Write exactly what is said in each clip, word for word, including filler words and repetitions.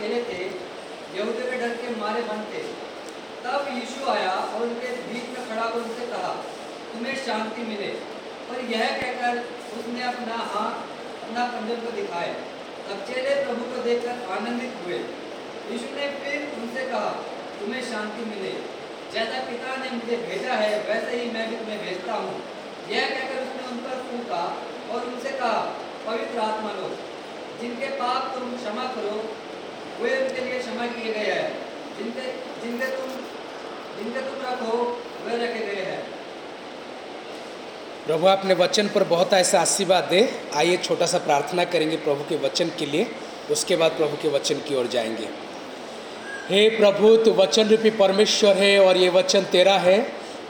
चेले थे, यहूदियों के डर के मारे बंद थे। तब यीशु आया और उनके बीच में खड़ा होकर उनसे कहा, तुम्हें शांति मिले। और यह कहकर उसने अपना हाथ अपना कंधे को दिखाया। तब चेले प्रभु को देखकर आनंदित हुए। यीशु ने फिर उनसे कहा, तुम्हें शांति मिले। जैसा पिता ने मुझे भेजा है वैसे ही मैं भी तुम्हें भेजता हूँ। यह कहकर उसने उन पर फूंका और उनसे कहा, पवित्र आत्मा लो। जिनके पाप तुम क्षमा करो वे उनके लिए क्षमा किए गए हैं, जिनके जिनके तुम जिनके तुम रखो वे रखे गए हैं। प्रभु आपने वचन पर बहुत ऐसा आशीर्वाद दे। आइए छोटा सा प्रार्थना करेंगे प्रभु के वचन के लिए, उसके बाद प्रभु के वचन की ओर जाएंगे। हे प्रभु, तू वचन रूपी परमेश्वर है और ये वचन तेरा है।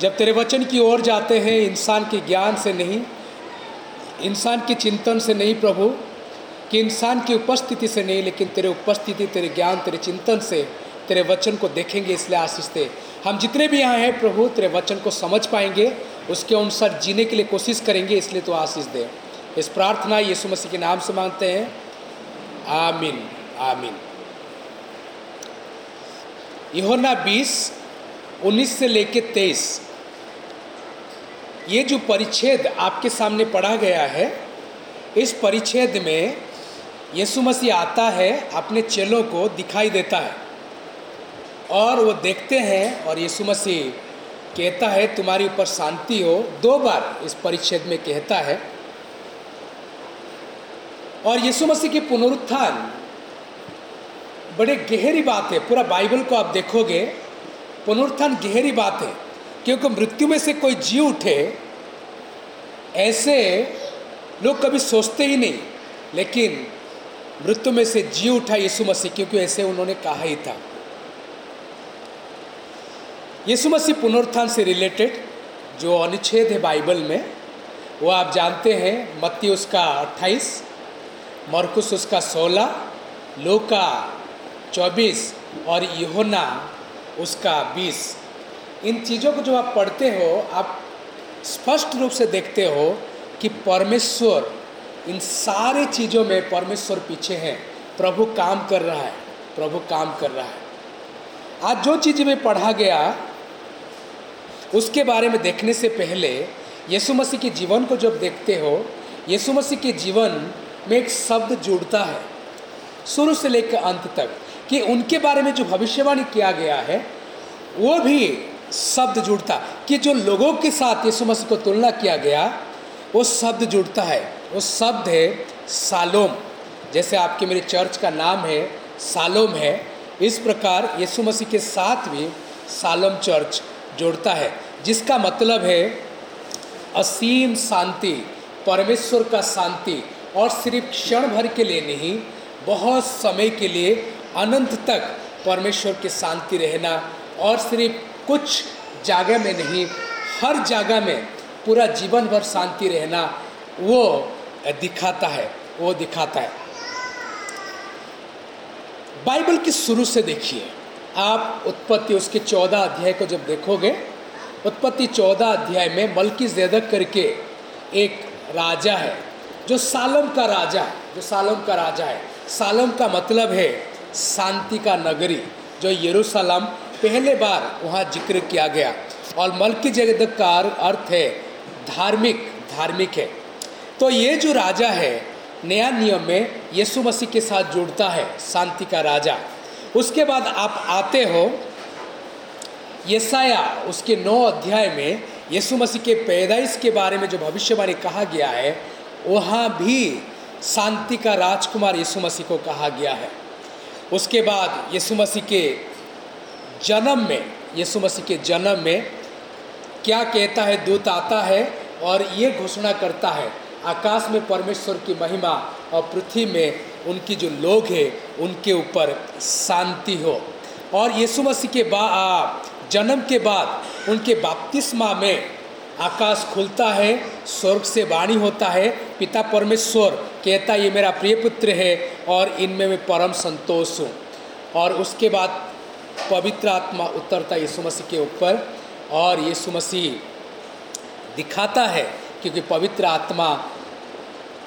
जब तेरे वचन की ओर जाते हैं, इंसान के ज्ञान से नहीं, इंसान के चिंतन से नहीं प्रभु, कि इंसान की उपस्थिति से नहीं, लेकिन तेरे उपस्थिति, तेरे ज्ञान, तेरे चिंतन से तेरे वचन को देखेंगे। इसलिए आशीष दे। हम जितने भी यहाँ हैं प्रभु, तेरे वचन को समझ पाएंगे, उसके अनुसार जीने के लिए कोशिश करेंगे। इसलिए तो आशीष दे। इस प्रार्थना यीशु मसीह के नाम से मांगते हैं, आमीन आमीन। यहोन्ना बीस उन्नीस से लेके तेईस, ये जो परिच्छेद आपके सामने पढ़ा गया है, इस परिच्छेद में यीशु मसीह आता है, अपने चेलों को दिखाई देता है और वो देखते हैं और यीशु मसीह कहता है तुम्हारे ऊपर शांति हो। दो बार इस परिच्छेद में कहता है। और यीशु मसीह के पुनरुत्थान बड़े गहरी बात है। पूरा बाइबल को आप देखोगे, पुनरुत्थान गहरी बात है, क्योंकि मृत्यु में से कोई जी उठे ऐसे लोग कभी सोचते ही नहीं, लेकिन मृत्यु में से जी उठा यीशु मसीह, क्योंकि ऐसे उन्होंने कहा ही था। यीशु मसीह पुनरुत्थान से रिलेटेड जो अनुच्छेद है बाइबल में, वो आप जानते हैं। मत्ती उसका अट्ठाईस, मरकुस उसका सोलह, लूका चौबीस और यहोन्ना उसका बीस। इन चीज़ों को जो आप पढ़ते हो, आप स्पष्ट रूप से देखते हो कि परमेश्वर इन सारे चीज़ों में परमेश्वर पीछे हैं। प्रभु काम कर रहा है, प्रभु काम कर रहा है। आज जो चीज़ें में पढ़ा गया उसके बारे में देखने से पहले यीशु मसीह के जीवन को जब देखते हो, यीशु मसीह के जीवन में एक शब्द जुड़ता है शुरू से लेकर अंत तक, कि उनके बारे में जो भविष्यवाणी किया गया है वो भी शब्द जुड़ता, कि जो लोगों के साथ यीशु मसीह को तुलना किया गया वो शब्द जुड़ता है। वो शब्द है शालोम। जैसे आपके मेरे चर्च का नाम है शालोम है, इस प्रकार यीशु मसीह के साथ भी शालोम चर्च जुड़ता है, जिसका मतलब है असीम शांति, परमेश्वर का शांति। और सिर्फ क्षण भर के लिए नहीं, बहुत समय के लिए, अनंत तक परमेश्वर की शांति रहना। और सिर्फ कुछ जगह में नहीं, हर जगह में पूरा जीवन भर शांति रहना वो दिखाता है, वो दिखाता है। बाइबल के शुरू से देखिए आप, उत्पत्ति उसके चौदह अध्याय को जब देखोगे, उत्पत्ति चौदह अध्याय में मल्कीज़ेदक करके एक राजा है जो शालोम का राजा है, जो शालोम का राजा है। शालोम का मतलब है शांति का नगरी, जो यरूशलेम पहले बार वहाँ जिक्र किया गया। और मल्कीज़ेदक का अर्थ है धार्मिक, धार्मिक है। तो ये जो राजा है नया नियम में यीशु मसीह के साथ जुड़ता है, शांति का राजा। उसके बाद आप आते हो यशाया उसके नौ अध्याय में, यीशु मसीह के पैदाइश के बारे में जो भविष्यवाणी कहा गया है, वहाँ भी शांति का राजकुमार यीशु मसीह को कहा गया है। उसके बाद यीशु मसीह के जन्म में, यीशु मसीह के जन्म में क्या कहता है, दूत आता है और ये घोषणा करता है, आकाश में परमेश्वर की महिमा और पृथ्वी में उनकी जो लोग हैं उनके ऊपर शांति हो। और यीशु मसीह के बाद जन्म के बाद उनके बपतिस्मा में आकाश खुलता है, स्वर्ग से वाणी होता है, पिता परमेश्वर कहता है ये मेरा प्रिय पुत्र है और इनमें मैं परम संतोष हूँ। और उसके बाद पवित्र आत्मा उतरता है यीशु मसीह के ऊपर और यीशु मसीह दिखाता है, क्योंकि पवित्र आत्मा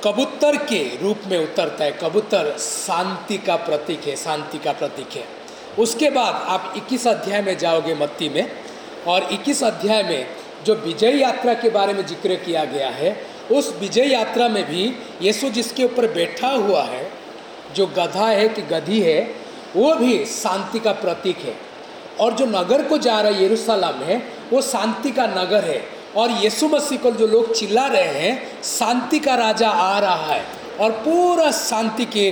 कबूतर के रूप में उतरता है। कबूतर शांति का प्रतीक है, शांति का प्रतीक है। उसके बाद आप इक्कीस अध्याय में जाओगे मत्ती में, और इक्कीस अध्याय में जो विजय यात्रा के बारे में जिक्र किया गया है, उस विजय यात्रा में भी यीशु जिसके ऊपर बैठा हुआ है, जो गधा है कि गधी है, वो भी शांति का प्रतीक है। और जो नगर को जा रहा है यरूशलेम है, वो शांति का नगर है। और यीशु मसीह को जो लोग चिल्ला रहे हैं, शांति का राजा आ रहा है, और पूरा शांति के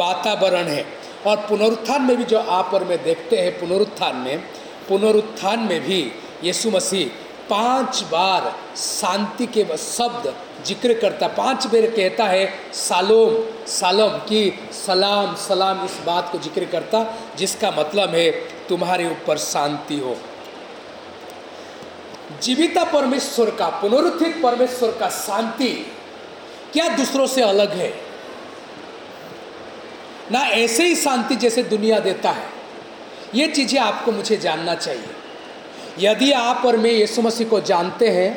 वातावरण है। और पुनरुत्थान में भी जो आप और मैं देखते हैं, पुनरुत्थान में पुनरुत्थान में भी यीशु मसीह पांच बार शांति के शब्द जिक्र करता, पांच बार कहता है सालोम सालोम की सलाम सलाम, इस बात को जिक्र करता जिसका मतलब है तुम्हारे ऊपर शांति हो। जीविता परमेश्वर का, पुनरुत्थित परमेश्वर का शांति क्या दूसरों से अलग है? ना ऐसे ही शांति जैसे दुनिया देता है। ये चीज़ें आपको मुझे जानना चाहिए। यदि आप और मैं यीशु मसीह को जानते हैं,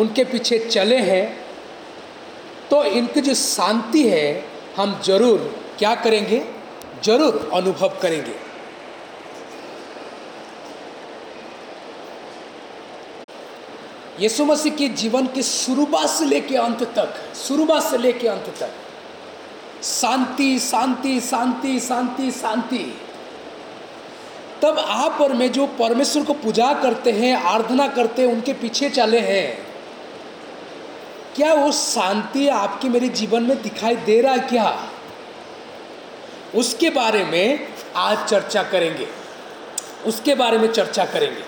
उनके पीछे चले हैं, तो इनकी जो शांति है हम जरूर क्या करेंगे, जरूर अनुभव करेंगे। यीशु मसीह के जीवन की शुरुआत से लेकर अंत तक, शुरुआत से लेकर अंत तक शांति शांति शांति शांति शांति। तब आप और मैं जो परमेश्वर को पूजा करते हैं, आराधना करते हैं, उनके पीछे चले हैं, क्या वो शांति आपके मेरे जीवन में दिखाई दे रहा है क्या? उसके बारे में आज चर्चा करेंगे, उसके बारे में चर्चा करेंगे।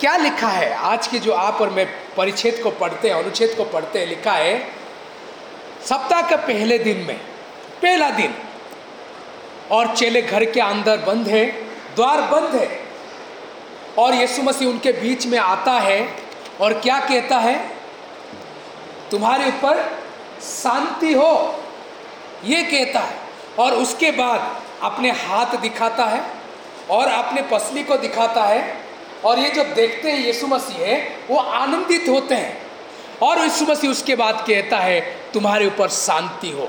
क्या लिखा है आज के जो आप और मैं परिच्छेद को पढ़ते हैं, अनुच्छेद को पढ़ते हैं, लिखा है सप्ताह के पहले दिन में, पहला दिन, और चेले घर के अंदर बंद है, द्वार बंद है, और यीशु मसीह उनके बीच में आता है और क्या कहता है, तुम्हारे ऊपर शांति हो, ये कहता है। और उसके बाद अपने हाथ दिखाता है और अपने पसली को दिखाता है, और ये जब देखते हैं यीशु मसीह है, वो आनंदित होते हैं। और यीशु मसीह उसके बाद कहता है तुम्हारे ऊपर शांति हो,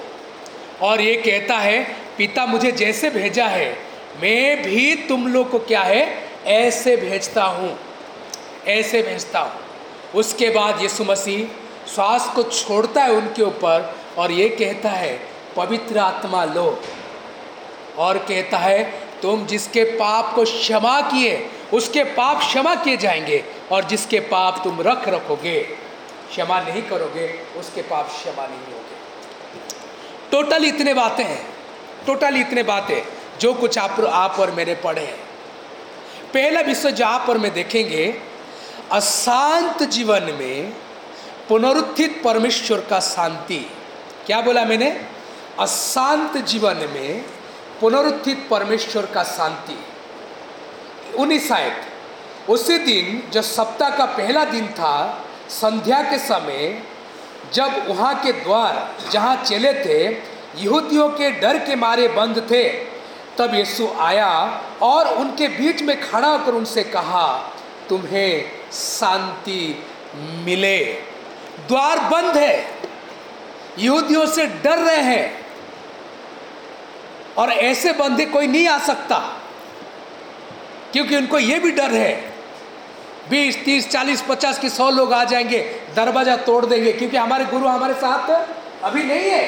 और ये कहता है पिता मुझे जैसे भेजा है, मैं भी तुम लोग को क्या है ऐसे भेजता हूँ, ऐसे भेजता हूँ। उसके बाद यीशु मसीह श्वास को छोड़ता है उनके ऊपर, और ये कहता है पवित्र आत्मा लो, और कहता है तुम जिसके पाप को क्षमा किए उसके पाप क्षमा किए जाएंगे, और जिसके पाप तुम रख रखोगे क्षमा नहीं करोगे उसके पाप क्षमा नहीं होगे। टोटल इतने बातें हैं, टोटल इतने बातें जो कुछ आप आप और मेरे पढ़े हैं। पहला विषय जो आप और मैं देखेंगे, अशांत जीवन में पुनरुत्थित परमेश्वर का शांति। क्या बोला मैंने? अशांत जीवन में पुनरुत्थित परमेश्वर का शांति। उन्नीस आयत, उसी दिन जो सप्ताह का पहला दिन था, संध्या के समय जब वहाँ के द्वार जहाँ चले थे यहूदियों के डर के मारे बंद थे, तब यीशु आया और उनके बीच में खड़ा होकर उनसे कहा तुम्हें शांति मिले। द्वार बंद है, यहूदियों से डर रहे हैं, और ऐसे बंधे कोई नहीं आ सकता, क्योंकि उनको ये भी डर है बीस, तीस, चालीस, पचास के सौ लोग आ जाएंगे, दरवाजा तोड़ देंगे, क्योंकि हमारे गुरु हमारे साथ अभी नहीं है।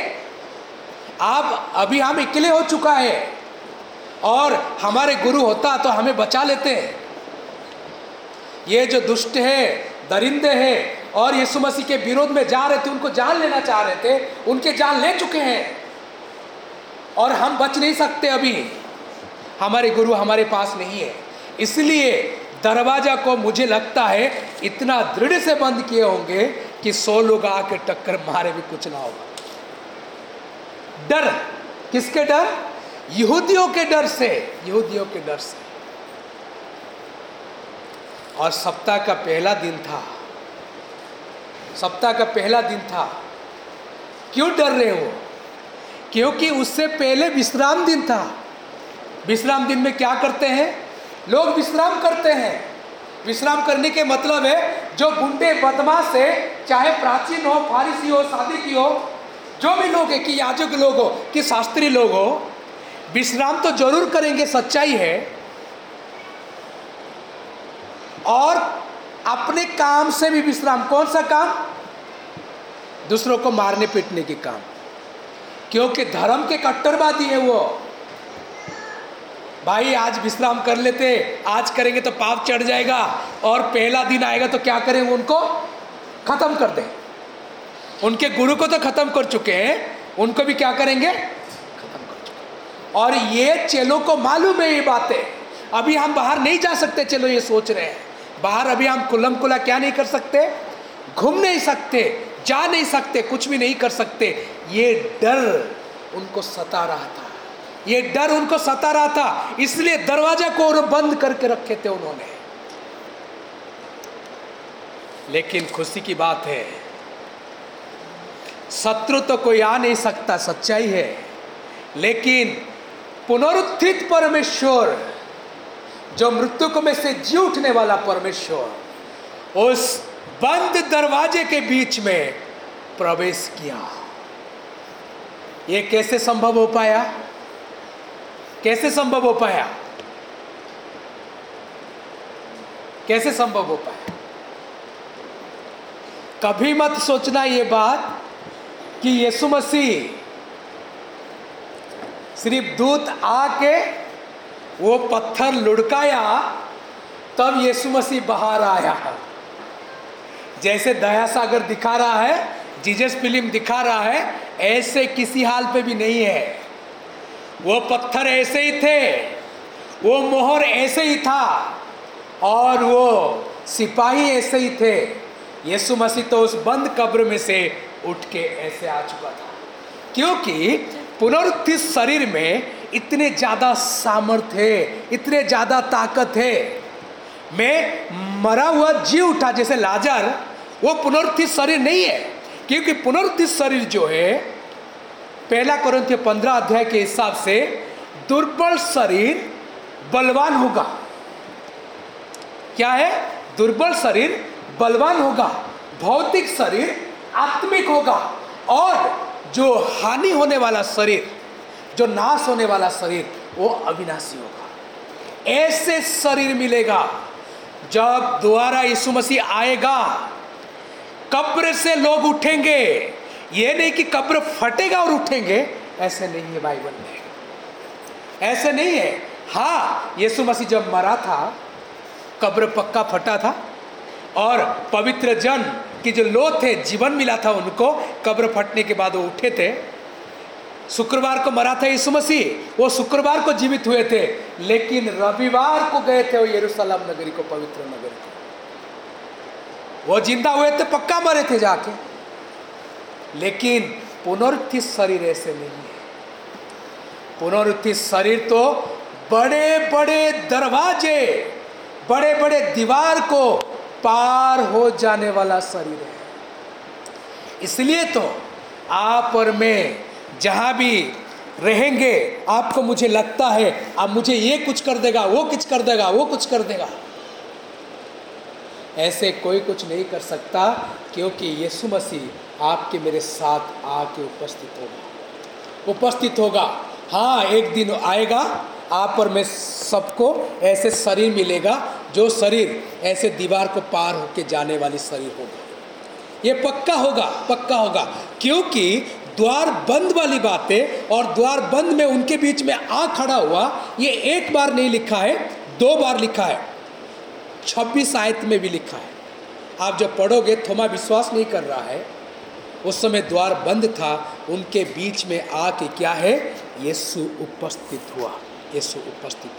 आप अभी हम अकेले हो चुका है, और हमारे गुरु होता तो हमें बचा लेते हैं। ये जो दुष्ट है, दरिंदे हैं, और यीशु मसीह के विरोध में जा रहे थे, उनको जान लेना चाह रहे थे, उनके जान ले चुके हैं, और हम बच नहीं सकते, अभी हमारे गुरु हमारे पास नहीं है। इसलिए दरवाजा को मुझे लगता है इतना दृढ़ से बंद किए होंगे कि सौ लोग आके टक्कर मारे भी कुछ ना होगा। डर किसके डर? यहूदियों के डर से, यहूदियों के डर से। और सप्ताह का पहला दिन था, सप्ताह का पहला दिन था। क्यों डर रहे हो? क्योंकि उससे पहले विश्राम दिन था। विश्राम दिन में क्या करते हैं लोग? विश्राम करते हैं। विश्राम करने के मतलब है जो गुंडे बदमाश है, चाहे प्राचीन हो, फारिसी हो, सादिक हो, जो भी लोग हैं, कि याजक लोग हो कि शास्त्री लोग हो, विश्राम तो जरूर करेंगे, सच्चाई है, और अपने काम से भी विश्राम। कौन सा काम? दूसरों को मारने पीटने के काम, क्योंकि धर्म के कट्टरवादी है वो। भाई आज विश्राम कर लेते, आज करेंगे तो पाप चढ़ जाएगा, और पहला दिन आएगा तो क्या करेंगे? उनको खत्म कर दें। उनके गुरु को तो खत्म कर चुके हैं, उनको भी क्या करेंगे? खत्म कर चुके। और ये चेलों को मालूम है ये बातें। अभी हम बाहर नहीं जा सकते, चलो ये सोच रहे हैं, बाहर अभी हम खुल्लम खुला क्या नहीं कर सकते, घूम नहीं सकते, जा नहीं सकते, कुछ भी नहीं कर सकते। ये डर उनको सता रहा था, ये डर उनको सता रहा था, इसलिए दरवाजा को और बंद करके रखे थे उन्होंने। लेकिन खुशी की बात है, शत्रु तो कोई आ नहीं सकता, सच्चाई है, लेकिन पुनरुत्थित परमेश्वर, जो मृत्यु में से जी उठने वाला परमेश्वर, उस बंद दरवाजे के बीच में प्रवेश किया। ये कैसे संभव हो पाया? कैसे संभव हो पाया? कैसे संभव हो पाया? कभी मत सोचना ये बात कि यीशु मसीह सिर्फ दूत आके वो पत्थर लुढ़काया तब यीशु मसीह बाहर आया। जैसे दया सागर दिखा रहा है, जीजस फिल्म दिखा रहा है, ऐसे किसी हाल पे भी नहीं है। वो पत्थर ऐसे ही थे, वो मोहर ऐसे ही था, और वो सिपाही ऐसे ही थे। यीशु मसीह तो उस बंद कब्र में से उठ के ऐसे आ चुका था, क्योंकि पुनरुत्थित शरीर में इतने ज़्यादा सामर्थ्य है, इतने ज़्यादा ताकत है। मैं मरा हुआ जी उठा, जैसे लाजर, वो पुनरुत्थित शरीर नहीं है, क्योंकि पुनरुत्थित शरीर जो है पहला कोरिन्थिय पंद्रह अध्याय के हिसाब से दुर्बल शरीर बलवान होगा। क्या है? दुर्बल शरीर बलवान होगा, भौतिक शरीर आत्मिक होगा, और जो हानि होने वाला शरीर, जो नाश होने वाला शरीर, वो अविनाशी होगा। ऐसे शरीर मिलेगा जब दोबारा यीशु मसीह आएगा। कब्र से लोग उठेंगे, ये नहीं कि कब्र फटेगा और उठेंगे, ऐसे नहीं है बाइबल में, ऐसे नहीं है। हाँ, यीशु मसीह जब मरा था कब्र पक्का फटा था, और पवित्र जन कि जो लोग थे, जीवन मिला था उनको, कब्र फटने के बाद वो उठे थे। शुक्रवार को मरा था यीशु मसीह, वो शुक्रवार को जीवित हुए थे, लेकिन रविवार को गए थे वो यरूशलेम नगरी को, पवित्र नगरी को। वो जिंदा हुए थे, पक्का मरे थे जाके, लेकिन पुनरुत्थित शरीर ऐसे नहीं है। पुनरुत्थित शरीर तो बड़े बड़े दरवाजे, बड़े बड़े दीवार को पार हो जाने वाला शरीर है। इसलिए तो आप और मैं जहाँ भी रहेंगे, आपको मुझे लगता है आप मुझे ये कुछ कर देगा, वो कुछ कर देगा, वो कुछ कर देगा, ऐसे कोई कुछ नहीं कर सकता, क्योंकि यीशु मसीह आपके मेरे साथ आके उपस्थित होगा, उपस्थित होगा। हाँ, एक दिन आएगा, आप और मैं सबको ऐसे शरीर मिलेगा, जो शरीर ऐसे दीवार को पार होके जाने वाली शरीर होगा। ये पक्का होगा, पक्का होगा, क्योंकि द्वार बंद वाली बातें और द्वार बंद में उनके बीच में आ खड़ा हुआ, ये एक बार नहीं लिखा है, दो बार लिखा है, छब्बीस आयत में भी लिखा है। आप जब पढ़ोगे, थोमा विश्वास नहीं कर रहा है, उस समय द्वार बंद था, उनके बीच में आके क्या है, यीशु उपस्थित हुआ, यीशु उपस्थित हुआ।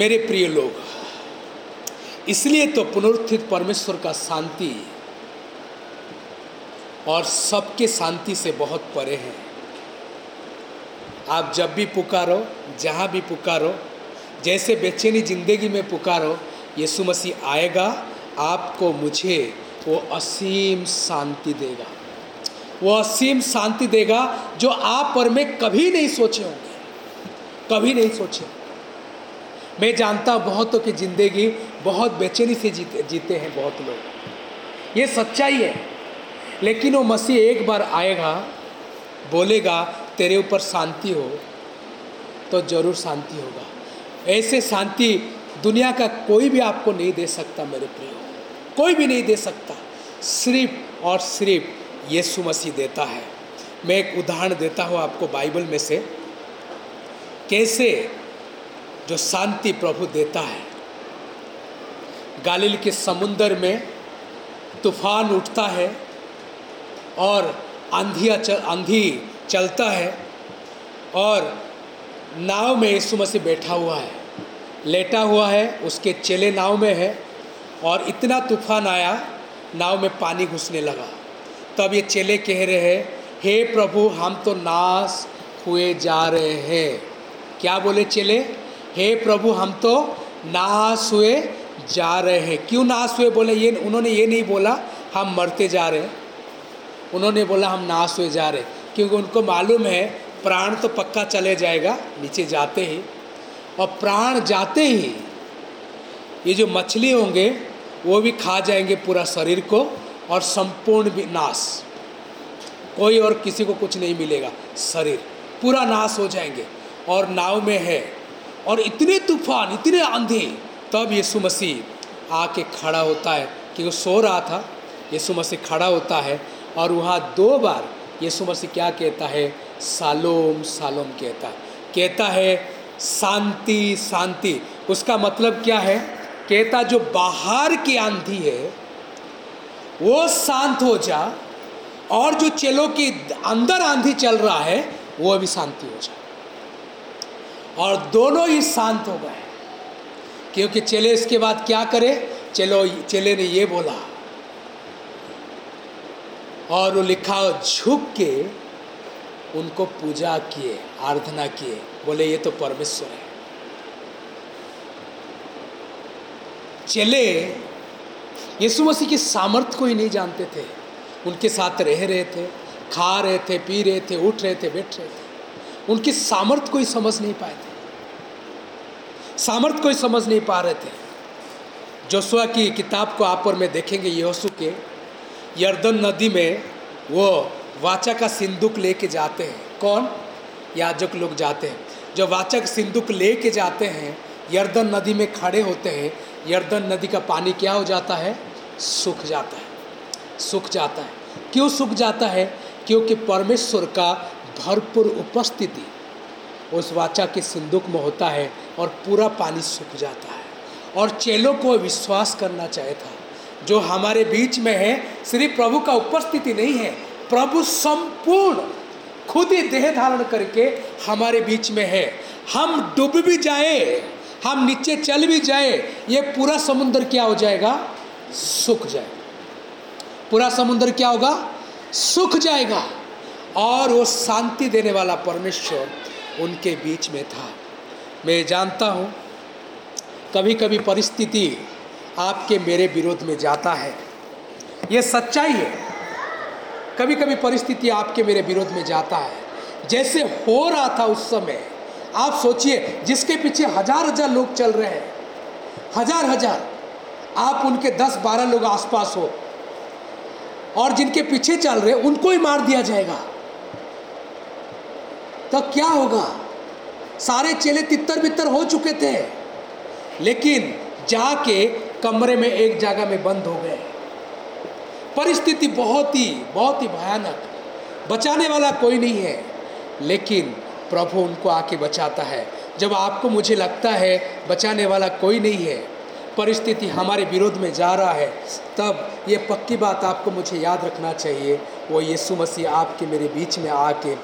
मेरे प्रिय लोग, इसलिए तो पुनरुत्थित परमेश्वर का शांति और सबके शांति से बहुत परे है। आप जब भी पुकारो, जहाँ भी पुकारो, जैसे बेचैनी जिंदगी में पुकारो, यीशु मसीह आएगा, आपको मुझे वो असीम शांति देगा, वो असीम शांति देगा, जो आप और मैं कभी नहीं सोचे होंगे, कभी नहीं सोचे। मैं जानता हूँ बहुतों की ज़िंदगी बहुत बेचैनी से जीते जीते हैं बहुत लोग, ये सच्चाई है। लेकिन वो मसीह एक बार आएगा, बोलेगा तेरे ऊपर शांति हो, तो ज़रूर शांति होगा। ऐसे शांति दुनिया का कोई भी आपको नहीं दे सकता मेरे प्रियो, कोई भी नहीं दे सकता, सिर्फ और सिर्फ यीशु मसीह देता है। मैं एक उदाहरण देता हूँ आपको बाइबल में से, कैसे जो शांति प्रभु देता है। गालिल के समुंदर में तूफान उठता है और आंधिया आंधी चलता है, और नाव में यीशु मसीह बैठा हुआ है, लेटा हुआ है, उसके चेले नाव में है, और इतना तूफान आया नाव में पानी घुसने लगा। तब ये चेले कह रहे हैं, हे प्रभु हम तो नाश हुए जा रहे हैं। क्या बोले चेले? हे प्रभु हम तो नाश हुए जा रहे हैं। क्यों नाश हुए बोले? ये उन्होंने ये नहीं बोला हम मरते जा रहे हैं, उन्होंने बोला हम नाश हुए जा रहे, क्योंकि उनको मालूम है प्राण तो पक्का चले जाएगा नीचे जाते ही, और प्राण जाते ही ये जो मछली होंगे वो भी खा जाएंगे पूरा शरीर को, और संपूर्ण भी नाश, कोई और किसी को कुछ नहीं मिलेगा, शरीर पूरा नाश हो जाएंगे। और नाव में है और इतने तूफान, इतने आंधी। तब यीशु मसीह आके खड़ा होता है, कि वो सो रहा था, यीशु मसीह खड़ा होता है, और वहाँ दो बार यीशु मसीह क्या कहता है? सालोम सालोम कहता है, कहता है शांति शांति। उसका मतलब क्या है? कहता जो बाहर की आंधी है वो शांत हो जा, और जो चेलों की अंदर आंधी चल रहा है वो भी शांति हो जा। और दोनों ही शांत हो गए, क्योंकि चेले इसके बाद क्या करे? चलो चेले ने ये बोला, और वो लिखा झुक के उनको पूजा किए, आराधना किए, बोले ये तो परमेश्वर है। चेले यीशु मसीह की सामर्थ को ही नहीं जानते थे, उनके साथ रह रहे थे, खा रहे थे, पी रहे थे, उठ रहे थे, बैठ रहे थे, उनकी सामर्थ को ही समझ नहीं पाए थे, सामर्थ को ही समझ नहीं पा रहे थे। जोशुआ की किताब को आप और मैं देखेंगे, यहोशू के यर्दन नदी में वो वाचा का सिंदूक लेके जाते हैं, कौन? याजक लोग जाते हैं। जो वाचा का सिंदूक लेके जाते हैं, यर्दन नदी में खड़े होते हैं, यर्दन नदी का पानी क्या हो जाता है? सूख जाता है, सूख जाता है। क्यों सूख जाता है? क्योंकि परमेश्वर का भरपूर उपस्थिति उस वाचा के सिंदूक में होता है, और पूरा पानी सूख जाता है। और चेलों को विश्वास करना चाहिए था, जो हमारे बीच में है सिर्फ प्रभु का उपस्थिति नहीं है, प्रभु संपूर्ण खुद ही देह धारण करके हमारे बीच में है। हम डूब भी जाए, हम नीचे चल भी जाए, ये पूरा समुद्र क्या हो जाएगा? सूख जाएगा। पूरा समुद्र क्या होगा? सूख जाएगा। और वो शांति देने वाला परमेश्वर उनके बीच में था। मैं जानता हूँ कभी कभी परिस्थिति आपके मेरे विरोध में जाता है, ये सच्चाई है। कभी कभी परिस्थिति आपके मेरे विरोध में जाता है, जैसे हो रहा था उस समय। आप सोचिए जिसके पीछे हजार हजार लोग चल रहे हैं, हजार हजार, आप उनके दस बारह लोग आसपास हो, और जिनके पीछे चल रहे उनको ही मार दिया जाएगा, तो क्या होगा? सारे चेले तितर बितर हो चुके थे, लेकिन जाके कमरे में एक जगह में बंद हो गए। परिस्थिति बहुत ही बहुत ही भयानक, बचाने वाला कोई नहीं है, लेकिन प्रभु उनको आके बचाता है। जब आपको मुझे लगता है बचाने वाला कोई नहीं है, परिस्थिति हमारे विरोध में जा रहा है, तब ये पक्की बात आपको मुझे याद रखना चाहिए, वो यीशु मसीह आपके मेरे बीच में आके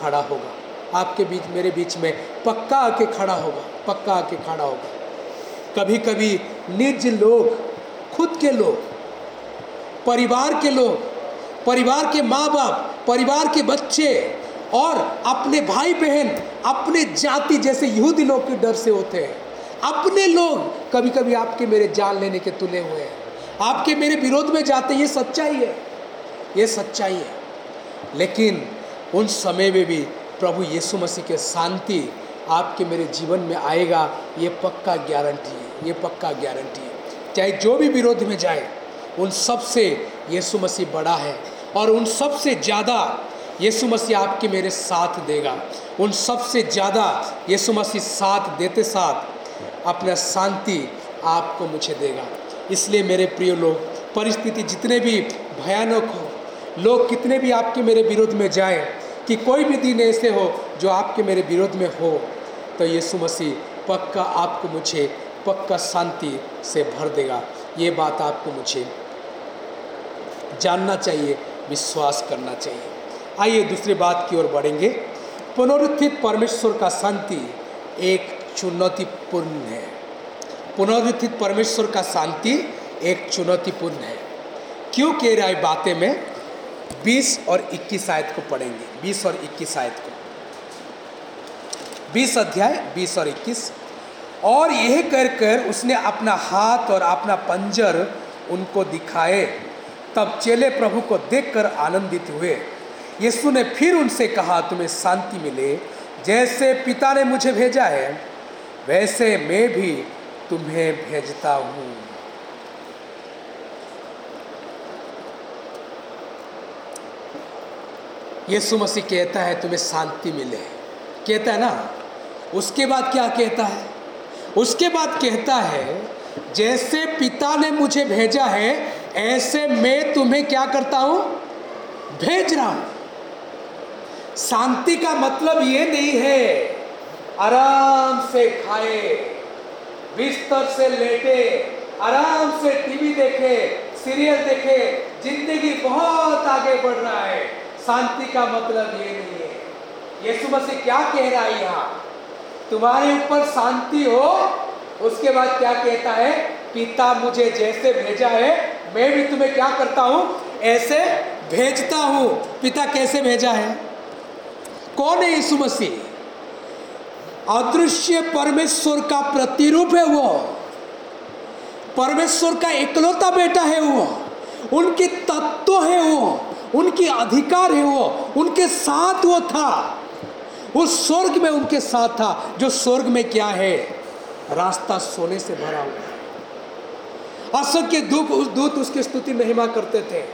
खड़ा होगा, आपके बीच मेरे बीच में पक्का आके खड़ा होगा, पक्का आके खड़ा होगा। कभी कभी निज लोग, खुद के लोग, परिवार के लोग, परिवार के माँ बाप, परिवार के बच्चे, और अपने भाई बहन, अपने जाति, जैसे यहूदी लोग के डर से होते हैं, अपने लोग कभी कभी आपके मेरे जान लेने के तुले हुए हैं, आपके मेरे विरोध में जाते हैं। ये सच्चाई है, ये सच्चाई है। लेकिन उन समय में भी प्रभु यीशु मसीह के शांति आपके मेरे जीवन में आएगा, ये पक्का गारंटी है, ये पक्का गारंटी है। चाहे जो भी विरोध में जाए, उन सब से यीशु मसीह बड़ा है, और उन सब से ज़्यादा यीशु मसीह आपके मेरे साथ देगा। उन सब से ज़्यादा यीशु मसीह साथ देते साथ अपना शांति आपको मुझे देगा। इसलिए मेरे प्रिय लोग, परिस्थिति जितने भी भयानक हो, लोग कितने भी आपके मेरे विरोध में जाएं, कि कोई भी दिन ऐसे हो जो आपके मेरे विरोध में हो, तो यीशु मसीह पक्का आपको मुझे पक्का शांति से भर देगा। ये बात आपको मुझे जानना चाहिए, विश्वास करना चाहिए। आइए दूसरी बात की ओर बढ़ेंगे। पुनरुत्थित परमेश्वर का शांति एक चुनौतीपूर्ण है। पुनरुत्थित परमेश्वर का शांति एक चुनौतीपूर्ण है। क्यों कह रहा है बातें में बीस और इक्कीस आयत को पढ़ेंगे। बीस और इक्कीस आयत को, बीस अध्याय बीस और इक्कीस। और यह कर कर उसने अपना हाथ और अपना पंजर उनको दिखाए, तब चेले प्रभु को देखकर आनंदित हुए। यीशु ने फिर उनसे कहा, तुम्हें शांति मिले। जैसे पिता ने मुझे भेजा है वैसे मैं भी तुम्हें भेजता हूँ। यीशु मसीह कहता है तुम्हें शांति मिले, कहता है ना। उसके बाद क्या कहता है? उसके बाद कहता है जैसे पिता ने मुझे भेजा है ऐसे मैं तुम्हें क्या करता हूँ, भेज रहा हूँ। शांति का मतलब ये नहीं है आराम से खाए, बिस्तर से लेटे, आराम से टीवी देखे, सीरियल देखे, जिंदगी बहुत आगे बढ़ रहा है। शांति का मतलब ये नहीं है। यीशु मसीह क्या कह रहा है यहाँ, तुम्हारे ऊपर शांति हो। उसके बाद क्या कहता है, पिता मुझे जैसे भेजा है मैं भी तुम्हें क्या करता हूँ, ऐसे भेजता हूँ। पिता कैसे भेजा है? कौन है यीशु मसीह? अदृश्य परमेश्वर का प्रतिरूप है वो, परमेश्वर का एकलौता बेटा है वो, उनके तत्व है वो, उनके अधिकार है वो, उनके साथ वो था, वो स्वर्ग में उनके साथ था। जो स्वर्ग में क्या है, रास्ता सोने से भरा हुआ है। अशोक के दूत दूत उसकी स्तुति महिमा करते थे,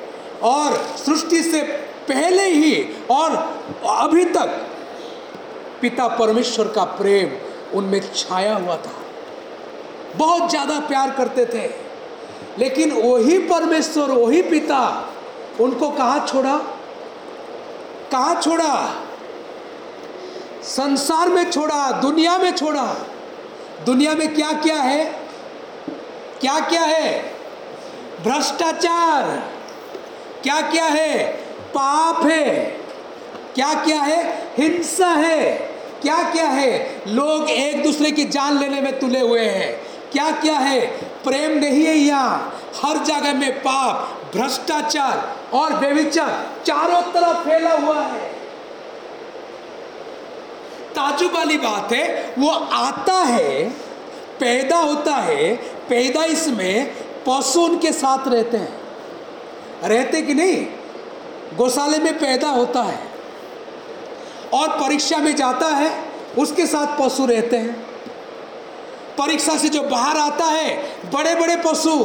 और सृष्टि से पहले ही और अभी तक पिता परमेश्वर का प्रेम उनमें छाया हुआ था। बहुत ज़्यादा प्यार करते थे, लेकिन वही परमेश्वर, वही पिता उनको कहाँ छोड़ा, कहाँ छोड़ा? संसार में छोड़ा, दुनिया में छोड़ा। दुनिया में क्या क्या है, क्या क्या है? भ्रष्टाचार, क्या क्या है? पाप है, क्या क्या है? हिंसा है, क्या क्या है? लोग एक दूसरे की जान लेने में तुले हुए हैं, क्या क्या है? प्रेम नहीं है यहाँ, हर जगह में पाप, भ्रष्टाचार और व्यभिचार चारों तरफ फैला हुआ है। ताजुब वाली बात है, वो आता है, पैदा होता है, पैदा इसमें पशु उनके साथ रहते हैं, रहते कि नहीं? गौशाले में पैदा होता है और परीक्षा में जाता है, उसके साथ पशु रहते हैं। परीक्षा से जो बाहर आता है, बड़े बड़े पशु,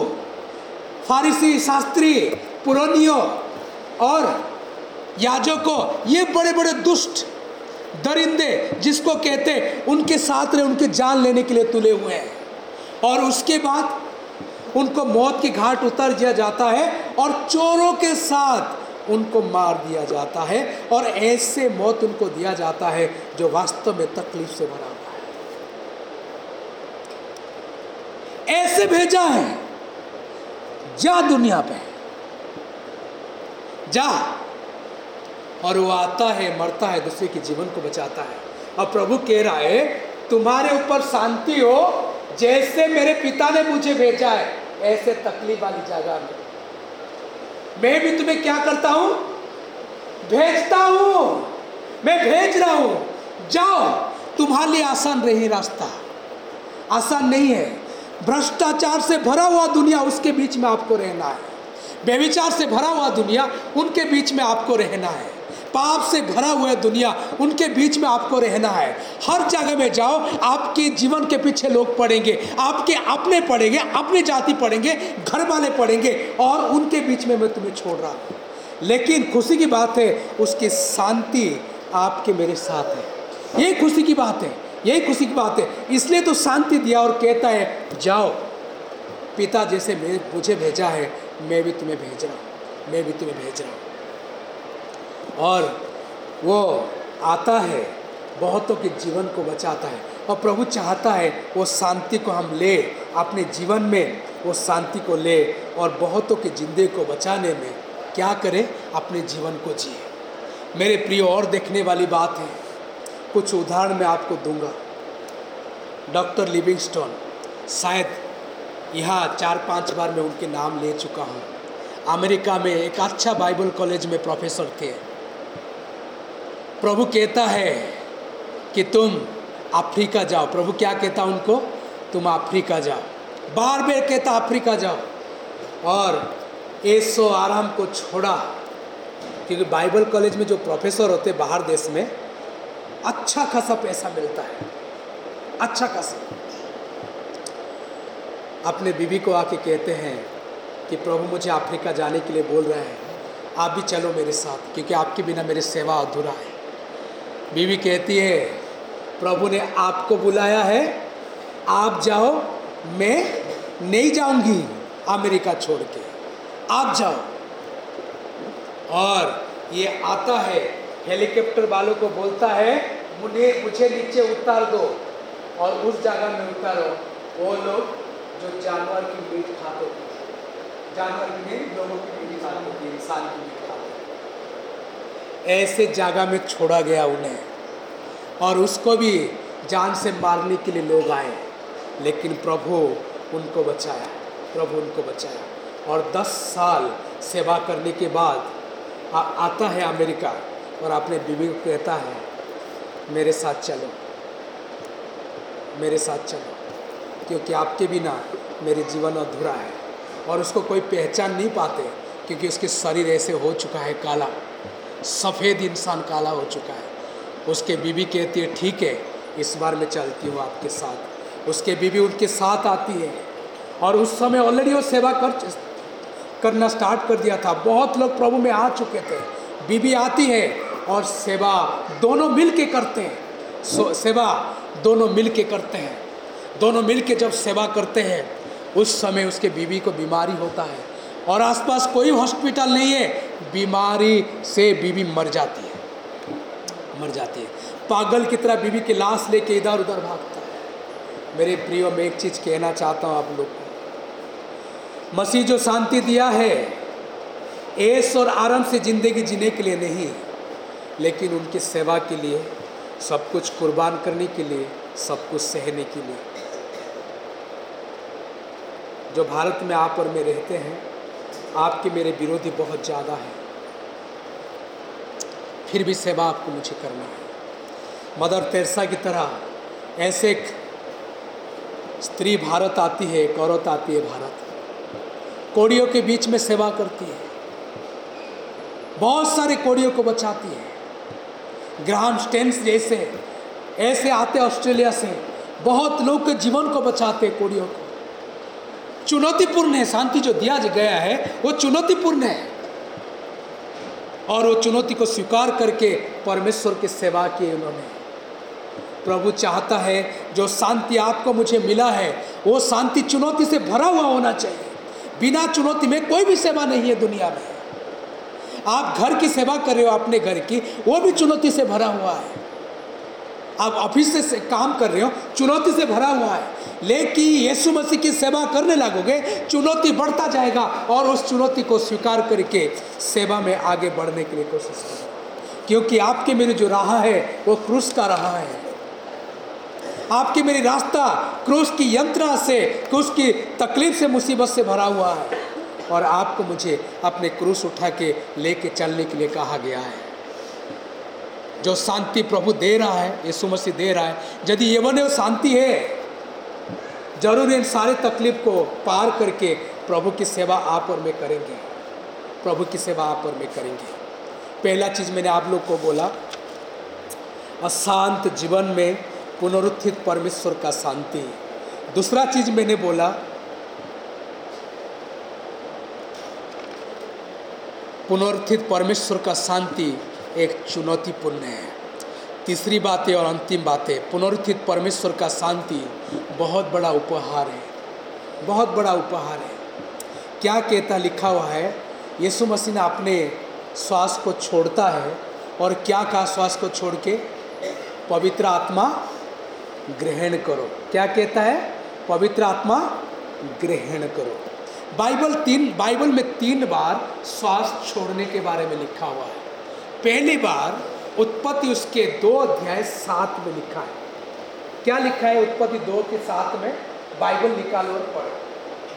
फारिसी शास्त्री, पुरोनियों और याजकों, ये बड़े बड़े दुष्ट दरिंदे जिसको कहते हैं, उनके साथ रहे, उनके जान लेने के लिए तुले हुए हैं। और उसके बाद उनको मौत के घाट उतार दिया जाता है, और चोरों के साथ उनको मार दिया जाता है, और ऐसे मौत उनको दिया जाता है जो वास्तव में तकलीफ से भरा हुआ है। ऐसे भेजा है, जा दुनिया पे, जा। और वो आता है, मरता है, दूसरे के जीवन को बचाता है। और प्रभु कह रहा है तुम्हारे ऊपर शांति हो, जैसे मेरे पिता ने मुझे भेजा है ऐसे तकलीफ वाली जगह में मैं भी तुम्हें क्या करता हूँ, भेजता हूँ। मैं भेज रहा हूँ, जाओ। तुम्हारे लिए आसान नहीं रास्ता, आसान नहीं है। भ्रष्टाचार से भरा हुआ दुनिया, उसके बीच में आपको रहना है। व्यभिचार से भरा हुआ दुनिया, उनके बीच में आपको रहना है। पाप से भरा हुआ दुनिया, उनके बीच में आपको रहना है। हर जगह में जाओ, आपके जीवन के पीछे लोग पड़ेंगे, आपके अपने पड़ेंगे, अपने जाति पड़ेंगे, घर वाले पड़ेंगे, और उनके बीच में मैं तुम्हें छोड़ रहा हूँ। लेकिन खुशी की बात है उसकी शांति आपके मेरे साथ है। यही खुशी की बात है, यही खुशी की बात है। इसलिए तो शांति दिया और कहता है जाओ, पिता जैसे मैं मुझे भेजा है मैं भी तुम्हें भेज रहा हूँ, मैं भी तुम्हें भेज रहा हूँ। और वो आता है, बहुतों के जीवन को बचाता है। और प्रभु चाहता है वो शांति को हम ले अपने जीवन में, वो शांति को ले और बहुतों की ज़िंदगी को बचाने में क्या करें, अपने जीवन को जिए। मेरे प्रिय, और देखने वाली बात है, कुछ उदाहरण मैं आपको दूंगा। डॉक्टर लिविंगस्टोन, शायद यहाँ चार पांच बार मैं उनके नाम ले चुका हूँ। अमेरिका में एक अच्छा बाइबल कॉलेज में प्रोफेसर थे। प्रभु कहता है कि तुम अफ्रीका जाओ। प्रभु क्या कहता उनको, तुम अफ्रीका जाओ। बार बार कहता अफ्रीका जाओ। और एसो आराम को छोड़ा, क्योंकि बाइबल कॉलेज में जो प्रोफेसर होते बाहर देश में अच्छा खासा पैसा मिलता है, अच्छा खासा। अपने बीबी को आके कहते हैं कि प्रभु मुझे अफ्रीका जाने के लिए बोल रहे हैं, आप भी चलो मेरे साथ, क्योंकि आपके बिना मेरी सेवा अधूरा है। बीबी कहती है प्रभु ने आपको बुलाया है, आप जाओ, मैं नहीं जाऊंगी अमेरिका छोड़ के, आप जाओ। और ये आता है, हेलीकॉप्टर वालों को बोलता है मुझे मुझे नीचे उतार दो और उस जगह में उतारो वो लोग जो जानवर की मीट खाते हैं। जानवर की मीट, लोगों की मीट खाते हैं, इंसान की मीट खाते हैं। ऐसे जगह में छोड़ा गया उन्हें, और उसको भी जान से मारने के लिए लोग आए, लेकिन प्रभु उनको बचाया, प्रभु उनको बचाया। और दस साल सेवा करने के बाद आ, आता है अमेरिका और अपने बीवी को कहता है मेरे साथ चलो, मेरे साथ चलो, क्योंकि आपके बिना मेरे जीवन अधूरा है। और उसको कोई पहचान नहीं पाते, क्योंकि उसके शरीर ऐसे हो चुका है काला, सफ़ेद इंसान काला हो चुका है। उसके बीवी कहती है ठीक है, इस बार मैं चलती हूँ आपके साथ। उसके बीवी उनके साथ आती है, और उस समय ऑलरेडी वो सेवा कर करना स्टार्ट कर दिया था। बहुत लोग प्रभु में आ चुके थे। बीबी आती है और सेवा दोनों मिल के करते हैं, सेवा दोनों मिल के करते हैं। दोनों मिल के जब सेवा करते हैं, उस समय उसके बीबी को बीमारी होता है, और आसपास कोई हॉस्पिटल नहीं है। बीमारी से बीबी मर जाती है, मर जाती है। पागल की तरह बीबी की लाश लेके इधर उधर भागता है। मेरे प्रियो, मैं एक चीज़ कहना चाहता हूँ आप लोग को, मसीह जो शांति दिया है, ऐश और आराम से ज़िंदगी जीने के लिए नहीं, लेकिन उनकी सेवा के लिए, सब कुछ कुर्बान करने के लिए, सब कुछ सहने के लिए। जो भारत में आप और मैं रहते हैं, आपके मेरे विरोधी बहुत ज़्यादा हैं, फिर भी सेवा आपको मुझे करना है। मदर तेरेसा की तरह ऐसे एक स्त्री भारत आती है, एक औरत आती है भारत, कोड़ियों के बीच में सेवा करती है, बहुत सारे कोड़ियों को बचाती है। ग्राहम स्टेन्स जैसे ऐसे आते ऑस्ट्रेलिया से, बहुत लोग के जीवन को बचाते कोड़ियों को। चुनौतीपूर्ण है, शांति जो दिया गया है वो चुनौतीपूर्ण है, और वो चुनौती को स्वीकार करके परमेश्वर की सेवा की उन्होंने। प्रभु चाहता है जो शांति आपको मुझे मिला है, वो शांति चुनौती से भरा हुआ होना चाहिए। बिना चुनौती में कोई भी सेवा नहीं है दुनिया में। आप घर की सेवा कर रहे हो, अपने घर की, वो भी चुनौती से भरा हुआ है। आप ऑफिस से काम कर रहे हो, चुनौती से भरा हुआ है। लेकिन यीशु मसीह की सेवा करने लगोगे, चुनौती बढ़ता जाएगा, और उस चुनौती को स्वीकार करके सेवा में आगे बढ़ने के लिए कोशिश करो। क्योंकि आपके मेरे जो राह है वो क्रूस का राह है। आपकी मेरी रास्ता क्रूस की यंत्रणा से, क्रूस की तकलीफ से, मुसीबत से भरा हुआ है। और आपको मुझे अपने क्रूस उठा के लेके चलने के लिए कहा गया है। जो शांति प्रभु दे रहा है, यीशु मसीह दे रहा है, यदि ये वो शांति है, जरूर इन सारे तकलीफ को पार करके प्रभु की सेवा आप और मैं करेंगे, प्रभु की सेवा आप और मैं करेंगे। पहला चीज़ मैंने आप लोग को बोला, अशांत जीवन में पुनरुत्थित परमेश्वर का शांति। दूसरा चीज मैंने बोला, पुनरुत्थित परमेश्वर का शांति एक चुनौतीपूर्ण है। तीसरी बातें और अंतिम बातें, पुनरुत्थित परमेश्वर का शांति बहुत बड़ा उपहार है, बहुत बड़ा उपहार है। क्या कहता लिखा हुआ है, यीशु मसीह ने अपने श्वास को छोड़ता है और क्या कहा, श्वास को छोड़ के पवित्र आत्मा ग्रहण करो। क्या कहता है, पवित्र आत्मा ग्रहण करो। बाइबल तीन बाइबल में तीन बार श्वास छोड़ने के बारे में लिखा हुआ है। पहली बार उत्पत्ति उसके दो अध्याय सात में लिखा है। क्या लिखा है, उत्पत्ति दो के सात में, बाइबल निकालो और पढ़ो,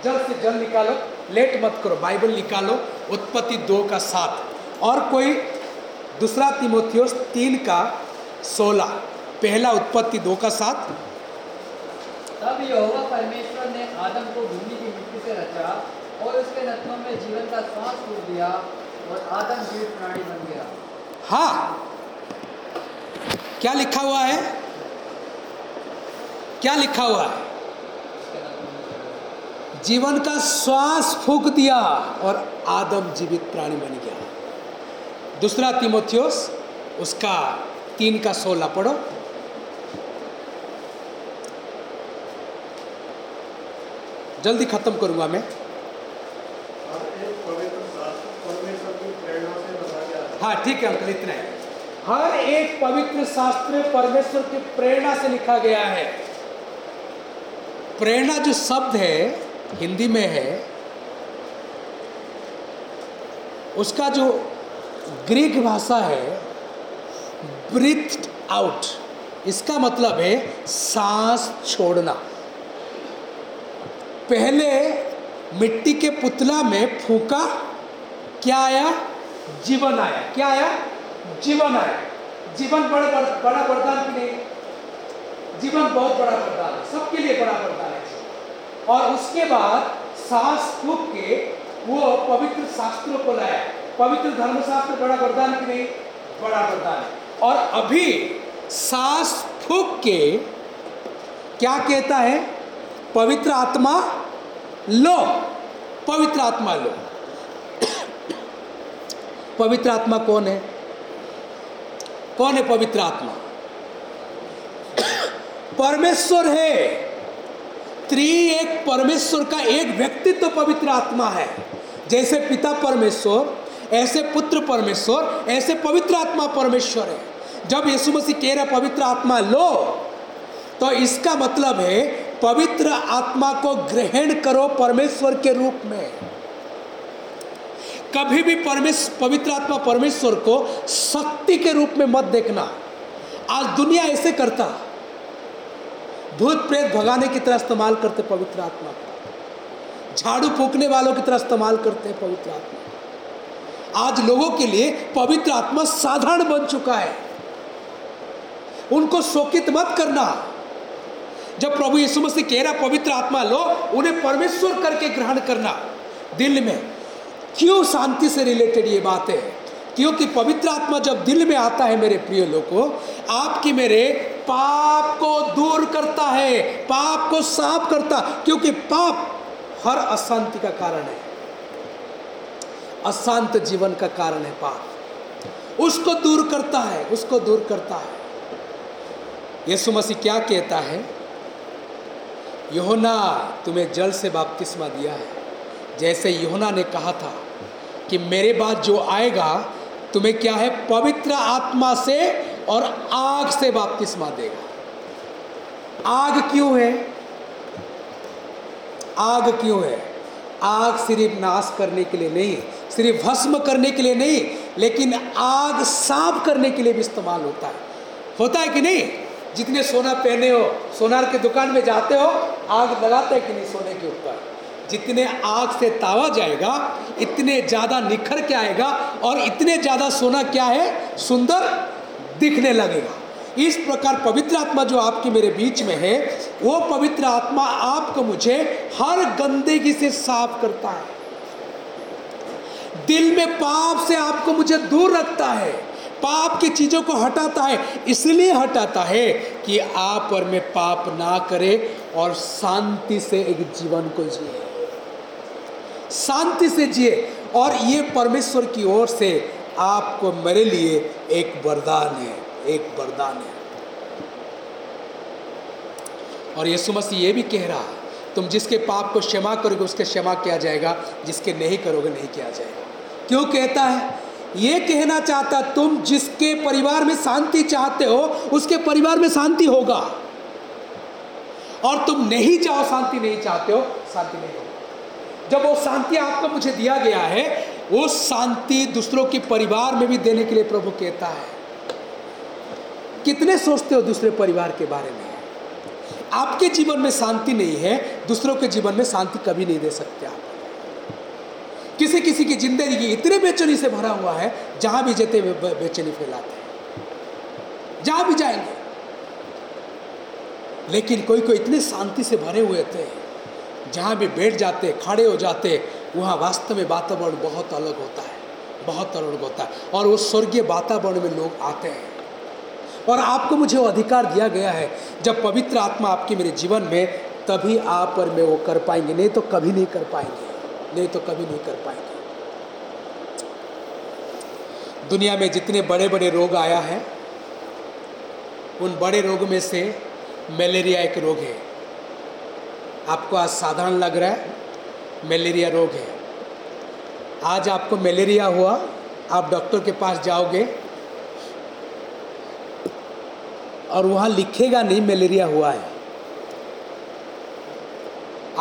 जल्द से जल्द निकालो, लेट मत करो, बाइबल निकालो, उत्पत्ति दो का सात। और कोई दूसरा तीमुथियुस तीन का सोलह, पहला उत्पत्ति दो का सात। तब यहोवा परमेश्वर ने आदम को भूमि की मिट्टी से रचा और उसके नथनों में जीवन का सांस फूंक दिया और आदम जीवित प्राणी बन गया। हाँ, क्या लिखा हुआ है, क्या लिखा हुआ है, जीवन का श्वास फूंक दिया और आदम जीवित प्राणी बन गया। दूसरा तीमुथियुस उसका तीन का सोलह पढ़ो। जल्दी खत्म करूंगा मैं। हाँ ठीक है अंकल, इतना है। हर एक पवित्र शास्त्र परमेश्वर की प्रेरणा से लिखा गया है। प्रेरणा जो शब्द है हिंदी में है, उसका जो ग्रीक भाषा है ब्रीथ आउट, इसका मतलब है सांस छोड़ना। पहले मिट्टी के पुतला में फूंका, क्या आया, जीवन आया। क्या आया, जीवन आया। जीवन बड़ा बड़ा वरदान की नहीं, जीवन बहुत बड़ा वरदान है, सबके लिए बड़ा वरदान है। और उसके बाद सांस फूंक के वो पवित्र शास्त्रों को लाया। पवित्र धर्मशास्त्र बड़ा वरदान की नहीं, बड़ा वरदान है। और अभी सांस फूंक के क्या कहता है, पवित्र आत्मा लो, पवित्र आत्मा लो। पवित्र आत्मा कौन है, कौन है पवित्र आत्मा? परमेश्वर है। त्रिएक परमेश्वर का एक व्यक्तित्व तो पवित्र आत्मा है। जैसे पिता परमेश्वर, ऐसे पुत्र परमेश्वर, ऐसे पवित्र आत्मा परमेश्वर है। जब यीशु मसीह कह रहा पवित्र आत्मा लो, तो इसका मतलब है पवित्र आत्मा को ग्रहण करो परमेश्वर के रूप में। कभी भी परमेश्वर पवित्र आत्मा परमेश्वर को शक्ति के रूप में मत देखना। आज दुनिया ऐसे करता, भूत प्रेत भगाने की तरह इस्तेमाल करते पवित्र आत्मा का, झाड़ू फूकने वालों की तरह इस्तेमाल करते हैं पवित्र आत्मा। आज लोगों के लिए पवित्र आत्मा साधारण बन चुका है। उनको शोकित मत करना। जब प्रभु यीशु मसीह कह रहा पवित्र आत्मा लो, उन्हें परमेश्वर करके ग्रहण करना दिल में। क्यों, शांति से रिलेटेड ये बात है, क्योंकि पवित्र आत्मा जब दिल में आता है मेरे प्रिय लोगों, आपकी मेरे पाप को दूर करता है, पाप को साफ करता, क्योंकि पाप हर अशांति का कारण है, अशांत जीवन का कारण है पाप। उसको दूर करता है, उसको दूर करता है। यीशु मसीह क्या कहता है, यहोन्ना तुम्हें जल से बपतिस्मा दिया है, जैसे यहोन्ना ने कहा था कि मेरे बाद जो आएगा तुम्हें क्या है, पवित्र आत्मा से और आग से बपतिस्मा देगा। आग क्यों है, आग क्यों है? आग सिर्फ नाश करने के लिए नहीं, सिर्फ भस्म करने के लिए नहीं, लेकिन आग साफ करने के लिए भी इस्तेमाल होता है। होता है कि नहीं? जितने सोना पहने हो, सोनार के दुकान में जाते हो, आग लगाता है कि नहीं सोने के ऊपर? जितने आग से तावा जाएगा, इतने ज़्यादा निखर के आएगा और इतने ज़्यादा सोना क्या है, सुंदर दिखने लगेगा। इस प्रकार पवित्र आत्मा जो आपके मेरे बीच में है, वो पवित्र आत्मा आपको मुझे हर गंदगी से साफ करता है, दिल में पाप से आपको मुझे दूर रखता है, पाप की चीज़ों को हटाता है। इसलिए हटाता है कि आप और मैं पाप ना करें और शांति से एक जीवन को जिए। शांति से जिए, और ये परमेश्वर की ओर से आपको मेरे लिए एक वरदान है, एक वरदान है। और यीशु मसीह ये भी कह रहा, तुम जिसके पाप को क्षमा करोगे उसके क्षमा किया जाएगा, जिसके नहीं करोगे नहीं किया जाएगा। क्यों कहता है? ये कहना चाहता, तुम जिसके परिवार में शांति चाहते हो उसके परिवार में शांति होगा, और तुम नहीं चाहो, शांति नहीं चाहते हो, शांति नहीं होगा। जब वो शांति आपको मुझे दिया गया है, वो शांति दूसरों के परिवार में भी देने के लिए प्रभु कहता है। कितने सोचते हो दूसरे परिवार के बारे में? आपके जीवन में शांति नहीं है, दूसरों के जीवन में शांति कभी नहीं दे सकते आप। किसी किसी की जिंदगी इतने बेचैनी से भरा हुआ है, जहां भी जाते बेचैनी फैलाते हैं, जहां भी जाएंगे। लेकिन कोई कोई इतने शांति से भरे हुए थे, जहां भी बैठ जाते, खड़े हो जाते, वहां वास्तव में वातावरण बहुत अलग होता है, बहुत अलग होता है। और वो स्वर्गीय वातावरण में लोग आते हैं। और आपको मुझे वो अधिकार दिया गया है, जब पवित्र आत्मा आपके मेरे जीवन में, तभी आप और मैं वो कर पाएंगे, नहीं तो कभी नहीं कर पाएंगे, नहीं तो कभी नहीं कर पाएंगे। दुनिया में जितने बड़े बड़े रोग आया है, उन बड़े रोग में से मलेरिया एक रोग है। आपको आज साधारण लग रहा है, मलेरिया रोग है। आज आपको मलेरिया हुआ, आप डॉक्टर के पास जाओगे और वहाँ लिखेगा नहीं मलेरिया हुआ है,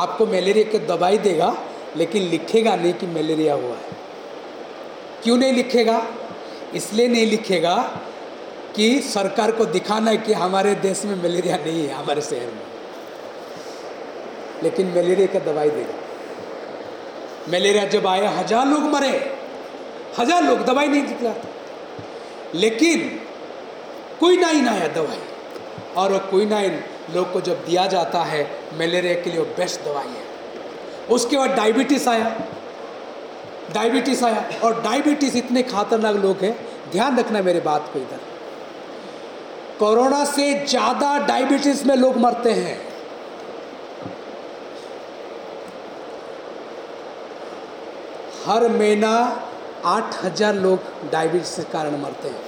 आपको मलेरिया की दवाई देगा, लेकिन लिखेगा नहीं कि मलेरिया हुआ है। क्यों नहीं लिखेगा? इसलिए नहीं लिखेगा कि सरकार को दिखाना है कि हमारे देश में मलेरिया नहीं है, हमारे शहर में, लेकिन मलेरिया की दवाई देगा। मलेरिया जब आया, हजार लोग मरे, हजार लोग, दवाई नहीं दिखलाता, लेकिन क्विनाइन आया दवाई, और वो क्विनाइन लोग को जब दिया जाता है, मलेरिया के लिए वो बेस्ट दवाई है। उसके बाद डायबिटीज़ आया, डायबिटीज़ आया, और डायबिटीज़ इतने खतरनाक लोग हैं, ध्यान रखना मेरे बात को। इधर कोरोना से ज़्यादा डायबिटीज़ में लोग मरते हैं। हर महीना आठ हज़ार लोग डायबिटीज़ के कारण मरते हैं,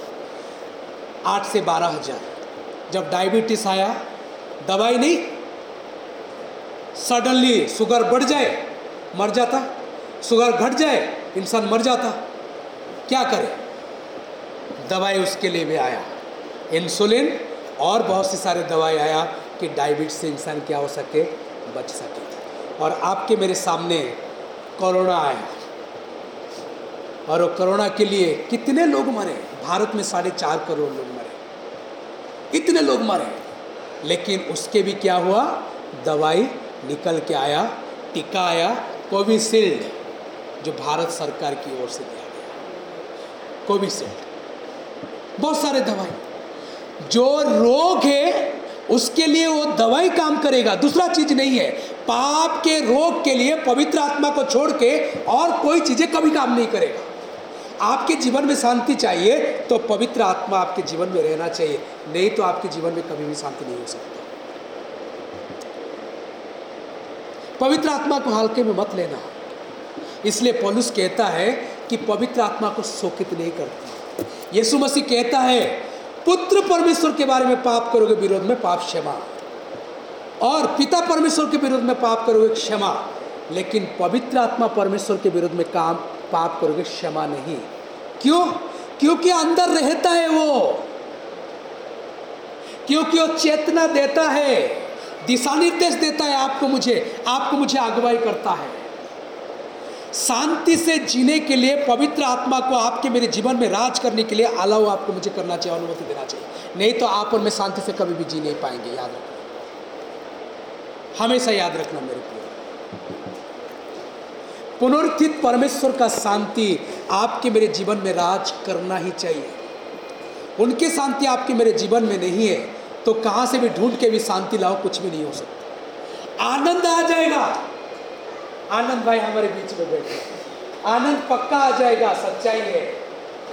आठ से बारह हज़ार। जब डायबिटीज़ आया, दवाई नहीं, सडनली शुगर बढ़ जाए मर जाता, शुगर घट जाए इंसान मर जाता। क्या करे? दवाई उसके लिए भी आया, इंसुलिन और बहुत सी सारे दवाई आया कि डायबिटीज से इंसान क्या हो सके, बच सके। और आपके मेरे सामने कोरोना आया, और वो कोरोना के लिए कितने लोग मरे, भारत में साढ़े चार करोड़ लोग मरे, इतने लोग मरे। लेकिन उसके भी क्या हुआ, दवाई निकल के आया, टीका आया, कोविशील्ड, जो भारत सरकार की ओर से दिया गया, कोविशील्ड, बहुत सारे दवाई। जो रोग है उसके लिए वो दवाई काम करेगा, दूसरा चीज़ नहीं है। पाप के रोग के लिए पवित्र आत्मा को छोड़ के और कोई चीज़ें कभी काम नहीं करेगा। आपके जीवन में शांति चाहिए तो पवित्र आत्मा आपके जीवन में रहना चाहिए, नहीं तो आपके जीवन में कभी भी शांति नहीं हो सकती। पवित्र आत्मा को हल्के में मत लेना। इसलिए पौलुस कहता है कि पवित्र आत्मा को शोकित नहीं करता। यीशु मसीह कहता है, पुत्र परमेश्वर के बारे में पाप करोगे विरोध में पाप क्षमा, और पिता परमेश्वर के विरोध में पाप करोगे क्षमा, लेकिन पवित्र आत्मा परमेश्वर के विरोध में काम पाप करोगे क्षमा नहीं। क्यों? क्योंकि अंदर रहता है वो, क्योंकि वो चेतना देता है, दिशा निर्देश देता है आपको मुझे, आपको मुझे अगुवाई करता है। शांति से जीने के लिए पवित्र आत्मा को आपके मेरे जीवन में राज करने के लिए अलाउ आपको मुझे करना चाहिए, अनुमति देना चाहिए, नहीं तो आप और मैं शांति से कभी भी जी नहीं पाएंगे। याद रखना, हमेशा याद रखना मेरे को। पुनरुत्थित परमेश्वर का शांति आपके मेरे जीवन में राज करना ही चाहिए। उनकी शांति आपके मेरे जीवन में नहीं है तो कहाँ से भी ढूंढ के भी शांति लाओ, कुछ भी नहीं हो सकता। आनंद आ जाएगा, आनंद भाई हमारे बीच में बैठे, आनंद पक्का आ जाएगा, सच्चाई है।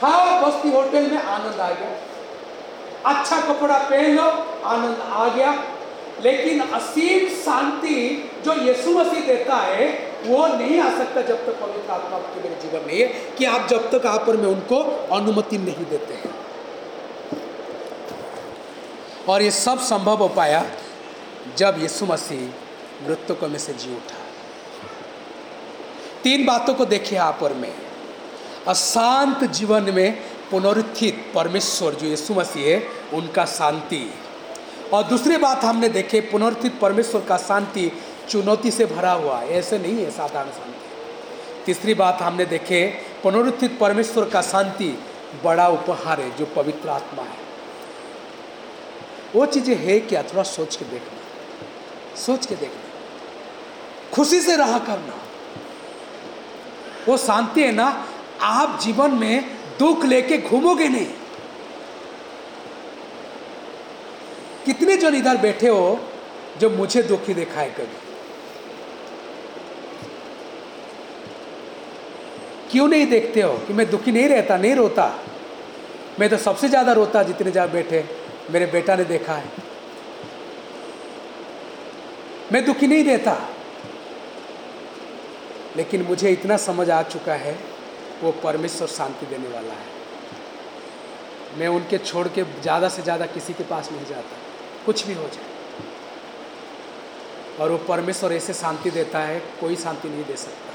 हाँ, बस्ती होटल में आनंद आ गया, अच्छा कपड़ा पहन लो, आनंद आ गया। लेकिन असीम शांति जो यीशु मसीह देता है, वो नहीं आ सकता जब तक पवित्र आत्मा आपके मेरे जीवन नहीं है कि आप जब तक आप और मैं उनको अनुमति नहीं देते हैं। और ये सब संभव हो पाया जब यीशु मसीह मृतकों में से जी उठा। तीन बातों को देखिए आप और मैं। अशांत जीवन में पुनरुत्थित परमेश्वर जो यीशु मसीह है उनका शांति। और दूसरी बात हमने देखे, पुनरुत्थित परमेश्वर का शांति चुनौती से भरा हुआ, ऐसे नहीं है साधारण शांति। तीसरी बात हमने देखे, पुनरुत्थित परमेश्वर का शांति बड़ा उपहार है जो पवित्र आत्मा है। वो चीज़ें है क्या, थोड़ा सोच के देखना, सोच के देखना, खुशी से रहा करना। वो शांति है ना, आप जीवन में दुख लेके घूमोगे नहीं। कितने जन इधर बैठे हो जो मुझे दुखी देखा है कभी? क्यों नहीं देखते हो कि मैं दुखी नहीं रहता, नहीं रोता? मैं तो सबसे ज्यादा रोता जितने जहाँ बैठे, मेरे बेटा ने देखा है। मैं दुखी नहीं रहता, लेकिन मुझे इतना समझ आ चुका है वो परमेश्वर शांति देने वाला है। मैं उनके छोड़ के ज़्यादा से ज़्यादा किसी के पास नहीं जाता, कुछ भी हो जाए। और वो परमेश्वर ऐसे शांति देता है, कोई शांति नहीं दे सकता।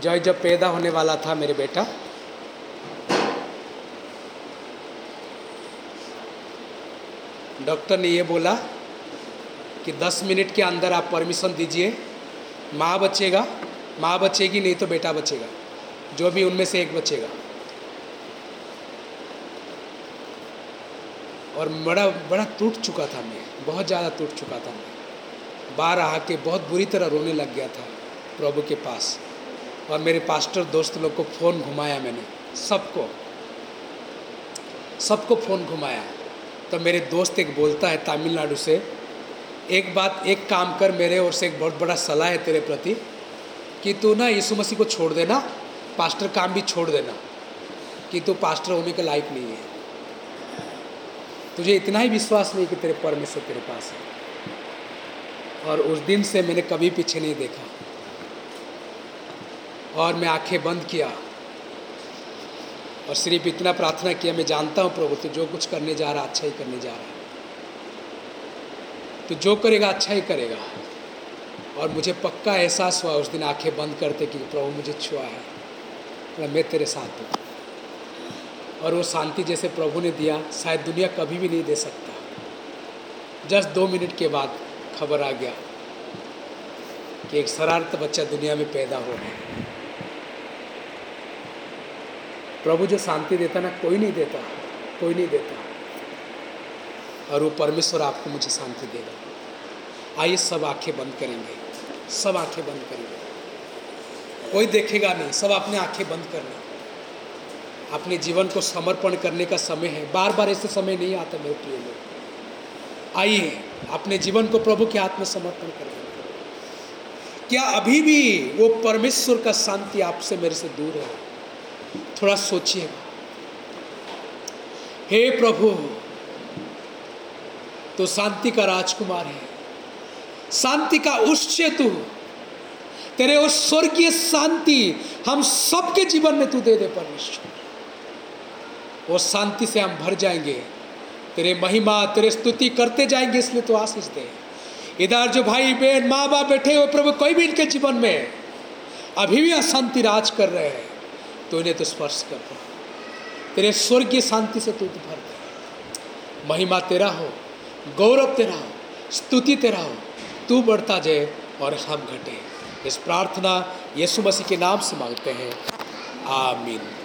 जॉय जब पैदा होने वाला था मेरे बेटा, डॉक्टर ने ये बोला कि दस मिनट के अंदर आप परमिशन दीजिए, माँ बचेगा, माँ बचेगी नहीं तो बेटा बचेगा, जो भी उनमें से एक बचेगा। और बड़ा बड़ा टूट चुका था मैं, बहुत ज़्यादा टूट चुका था मैं। बाहर आके बहुत बुरी तरह रोने लग गया था प्रभु के पास। और मेरे पास्टर दोस्त लोग को फ़ोन घुमाया मैंने, सबको सबको फ़ोन घुमाया। तो मेरे दोस्त एक बोलता है तमिलनाडु से, एक बात एक काम कर, मेरे ओर से एक बहुत बड़ा सलाह है तेरे प्रति कि तू ना यीशु मसीह को छोड़ देना, पास्टर काम भी छोड़ देना, कि तू पास्टर होने के लायक नहीं है, तुझे इतना ही विश्वास नहीं कि तेरे परमेश्वर तेरे पास है। और उस दिन से मैंने कभी पीछे नहीं देखा, और मैं आंखें बंद किया और सिर्फ इतना प्रार्थना किया, मैं जानता हूँ प्रभु तू जो कुछ करने जा रहा अच्छा ही करने जा रहा है, तू जो करेगा अच्छा ही करेगा। और मुझे पक्का एहसास हुआ उस दिन आंखें बंद करते कि प्रभु मुझे छुआ है, तो मैं तेरे साथ हूँ। और वो शांति जैसे प्रभु ने दिया शायद दुनिया कभी भी नहीं दे सकता। जस्ट दो मिनट के बाद खबर आ गया कि एक शरारत बच्चा दुनिया में पैदा हो रहा है। प्रभु जो शांति देता ना, कोई नहीं देता, कोई नहीं देता। और वो परमेश्वर आपको मुझे शांति देगा। आइए सब आंखें बंद करेंगे, सब आंखें बंद करेंगे, कोई देखेगा नहीं, सब अपने आंखें बंद करना। अपने जीवन को समर्पण करने का समय है, बार बार ऐसे समय नहीं आता मेरे प्रिय लोग। आइए अपने जीवन को प्रभु के हाथ में समर्पण करें। क्या अभी भी वो परमेश्वर का शांति आपसे मेरे से दूर है? थोड़ा सोचिए। हे प्रभु, तू शांति का राजकुमार है, शांति का उच्च तू, तेरे उस स्वर्गीय शांति हम सबके जीवन में तू दे दे परमेश्वर। वो शांति से हम भर जाएंगे, तेरे महिमा तेरे स्तुति करते जाएंगे, इसलिए तू आशीष दे। इधर जो भाई बहन माँ बाप बैठे हुए प्रभु, कोई भी इनके जीवन में अभी भी अशांति राज कर रहे हैं, तो इन्हें तो स्पर्श कर रहा, तेरे स्वर्गीय शांति से तू भर दे। महिमा तेरा हो, गौरव तेरा हो, स्तुति तेरा हो। तू बढ़ता जाए और हम घटे, इस प्रार्थना यीशु मसीह के नाम से मांगते हैं, आमीन।